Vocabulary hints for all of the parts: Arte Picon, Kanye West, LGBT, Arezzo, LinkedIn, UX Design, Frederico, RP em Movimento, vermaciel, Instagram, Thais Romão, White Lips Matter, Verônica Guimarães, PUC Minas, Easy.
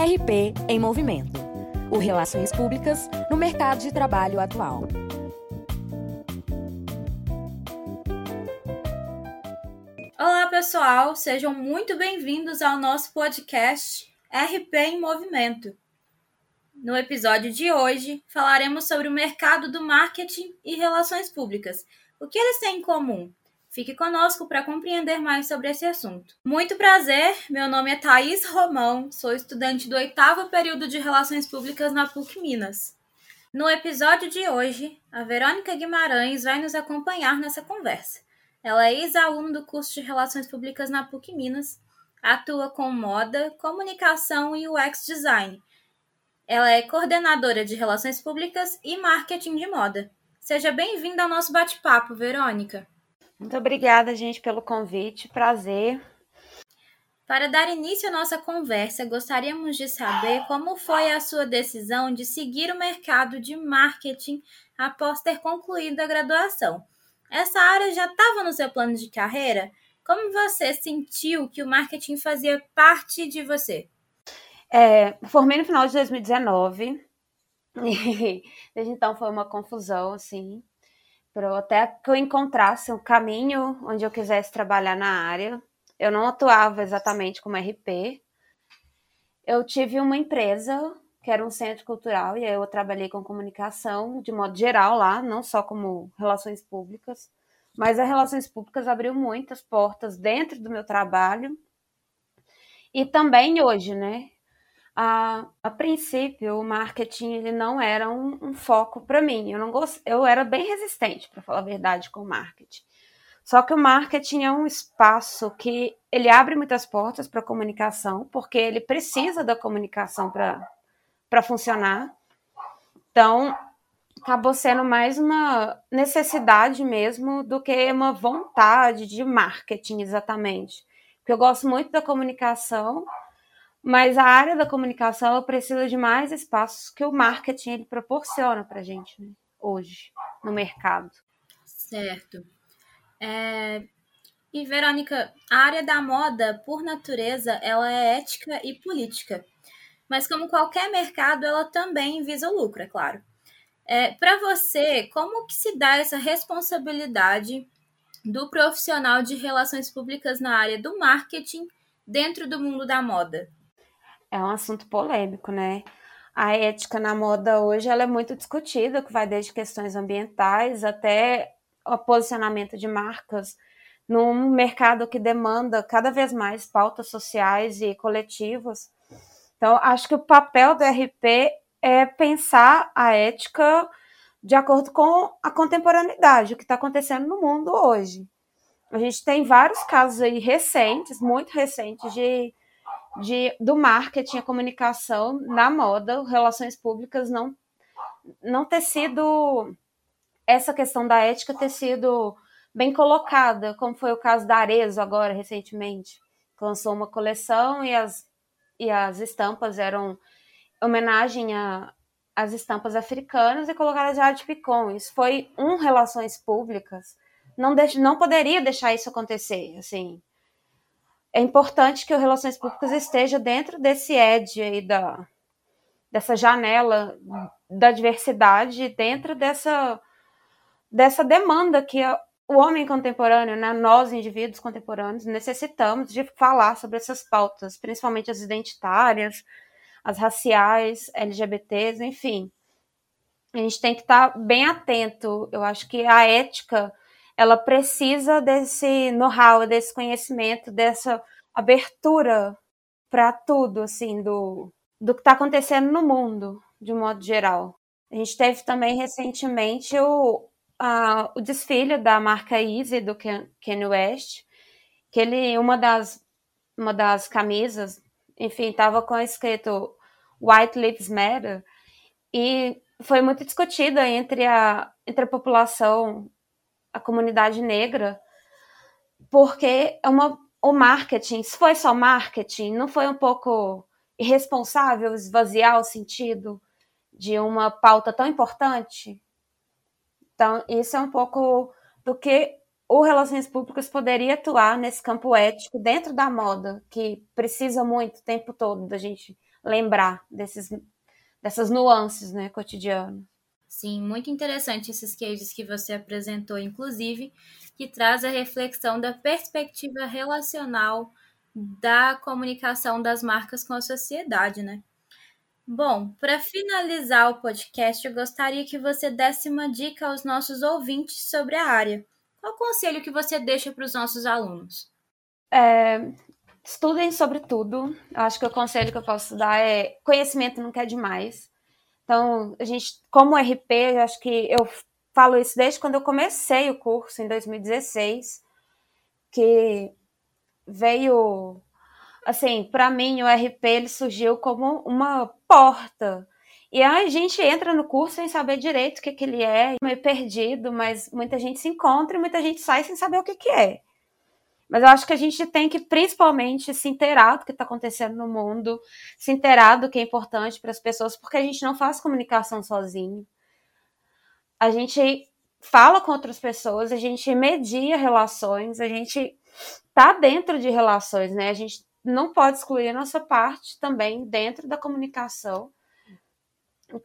RP em Movimento, o Relações Públicas no mercado de trabalho atual. Olá pessoal, sejam muito bem-vindos ao nosso podcast RP em Movimento. No episódio de hoje, falaremos sobre o mercado do marketing e relações públicas. O que eles têm em comum? Fique conosco para compreender mais sobre esse assunto. Muito prazer, meu nome é Thais Romão, sou estudante do 8º período de Relações Públicas na PUC Minas. No episódio de hoje, a Verônica Guimarães vai nos acompanhar nessa conversa. Ela é ex-aluna do curso de Relações Públicas na PUC Minas, atua com moda, comunicação e UX Design. Ela é coordenadora de Relações Públicas e Marketing de Moda. Seja bem-vinda ao nosso bate-papo, Verônica. Muito obrigada, gente, pelo convite. Prazer. Para dar início à nossa conversa, gostaríamos de saber como foi a sua decisão de seguir o mercado de marketing após ter concluído a graduação. Essa área já estava no seu plano de carreira? Como você sentiu que o marketing fazia parte de você? Formei no final de 2019 e desde então foi uma confusão, assim, até que eu encontrasse um caminho onde eu quisesse trabalhar na área. Eu não atuava exatamente como RP. Eu tive uma empresa que era um centro cultural e aí eu trabalhei com comunicação de modo geral lá, não só como relações públicas, mas a relações públicas abriu muitas portas dentro do meu trabalho e também hoje, né? A princípio, o marketing ele não era um foco para mim. Eu era bem resistente, para falar a verdade, com o marketing. Só que o marketing é um espaço que ele abre muitas portas para a comunicação, porque ele precisa da comunicação para funcionar. Então, acabou sendo mais uma necessidade mesmo do que uma vontade de marketing, exatamente. Porque eu gosto muito da comunicação, mas a área da comunicação ela precisa de mais espaços que o marketing ele proporciona para a gente, né, hoje, no mercado. Certo. E, Verônica, a área da moda, por natureza, ela é ética e política. Mas, como qualquer mercado, ela também visa o lucro, é claro. Para você, como que se dá essa responsabilidade do profissional de relações públicas na área do marketing dentro do mundo da moda? É um assunto polêmico, né? A ética na moda hoje ela é muito discutida, que vai desde questões ambientais até o posicionamento de marcas num mercado que demanda cada vez mais pautas sociais e coletivas. Então, acho que o papel do RP é pensar a ética de acordo com a contemporaneidade, o que está acontecendo no mundo hoje. A gente tem vários casos aí recentes, muito recentes, do marketing, a comunicação na moda, relações públicas não ter sido, essa questão da ética ter sido bem colocada, como foi o caso da Arezzo agora, recentemente, que lançou uma coleção e as estampas eram homenagem às estampas africanas e colocaram de Arte Picon. Isso foi relações públicas. Não poderia deixar isso acontecer, assim. É importante que o Relações Públicas esteja dentro desse ED aí, dessa janela da diversidade, dentro dessa demanda que o homem contemporâneo, né, nós, indivíduos contemporâneos, necessitamos de falar sobre essas pautas, principalmente as identitárias, as raciais, LGBTs, enfim. A gente tem que estar bem atento. Eu acho que a ética ela precisa desse know-how, desse conhecimento, dessa abertura para tudo, assim, do que está acontecendo no mundo, de um modo geral. A gente teve também recentemente o desfile da marca Easy, do Kanye West, que ele, uma das camisas, enfim, estava com escrito White Lips Matter, e foi muito discutida entre a população, a comunidade negra, porque o marketing, se foi só marketing, não foi um pouco irresponsável esvaziar o sentido de uma pauta tão importante? Então, isso é um pouco do que o Relações Públicas poderia atuar nesse campo ético dentro da moda, que precisa muito o tempo todo da gente lembrar dessas nuances, né, cotidianas. Sim, muito interessante esses cases que você apresentou, inclusive, que traz a reflexão da perspectiva relacional da comunicação das marcas com a sociedade, né? Bom, para finalizar o podcast, eu gostaria que você desse uma dica aos nossos ouvintes sobre a área. Qual conselho que você deixa para os nossos alunos? Estudem sobre tudo. Eu acho que o conselho que eu posso dar é conhecimento nunca é demais. Então, a gente, como RP, eu acho que eu falo isso desde quando eu comecei o curso, em 2016, que veio, assim, para mim o RP ele surgiu como uma porta. E aí a gente entra no curso sem saber direito o que ele é, meio perdido, mas muita gente se encontra e muita gente sai sem saber o que é. Mas eu acho que a gente tem que, principalmente, se inteirar do que está acontecendo no mundo, se inteirar do que é importante para as pessoas, porque a gente não faz comunicação sozinho. A gente fala com outras pessoas, a gente media relações, a gente está dentro de relações, né? A gente não pode excluir a nossa parte também dentro da comunicação,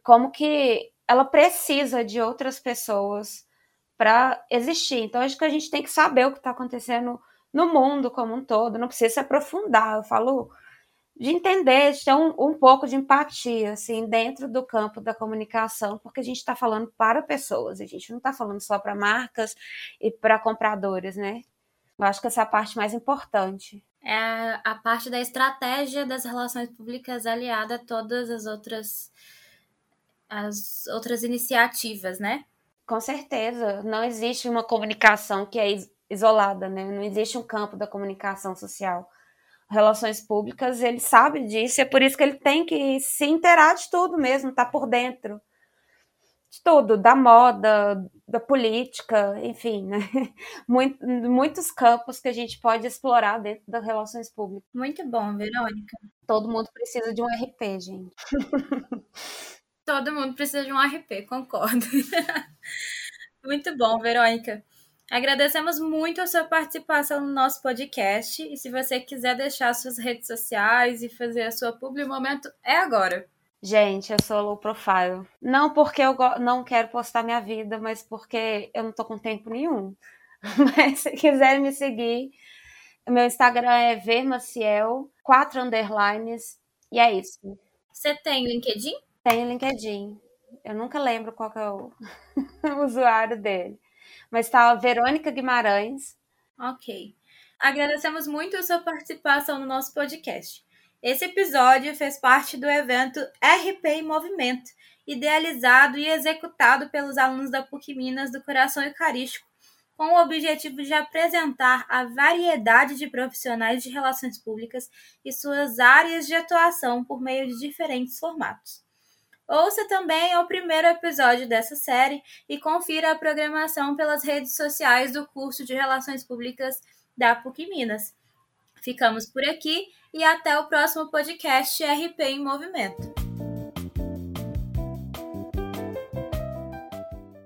como que ela precisa de outras pessoas para existir. Então, acho que a gente tem que saber o que está acontecendo no mundo como um todo, não precisa se aprofundar, eu falo de entender, de ter um pouco de empatia, assim, dentro do campo da comunicação, porque a gente está falando para pessoas, a gente não está falando só para marcas e para compradores, né? Eu acho que essa é a parte mais importante. É a parte da estratégia das relações públicas aliada a todas as outras iniciativas, né? Com certeza, não existe uma comunicação que é isolada, né? Não existe um campo da comunicação social. Relações públicas, ele sabe disso, é por isso que ele tem que se inteirar de tudo mesmo, tá por dentro de tudo, da moda, da política, enfim, né? Muitos campos que a gente pode explorar dentro das relações públicas. Muito bom, Verônica. Todo mundo precisa de um RP, gente. Todo mundo precisa de um RP, concordo. Muito bom, Verônica. Agradecemos muito a sua participação no nosso podcast e se você quiser deixar suas redes sociais e fazer a sua publi, o momento é agora. Gente, eu sou low profile. Não porque eu não quero postar minha vida, mas porque eu não tô com tempo nenhum. Mas se quiserem me seguir, meu Instagram é vermaciel, 4 underlines, e é isso. Você tem LinkedIn? Tenho LinkedIn. Eu nunca lembro qual que é o usuário dele. Mas está a Verônica Guimarães. Ok. Agradecemos muito a sua participação no nosso podcast. Esse episódio fez parte do evento RP em Movimento, idealizado e executado pelos alunos da PUC Minas do Coração Eucarístico, com o objetivo de apresentar a variedade de profissionais de relações públicas e suas áreas de atuação por meio de diferentes formatos. Ouça também o primeiro episódio dessa série e confira a programação pelas redes sociais do curso de Relações Públicas da PUC Minas. Ficamos por aqui e até o próximo podcast RP em Movimento.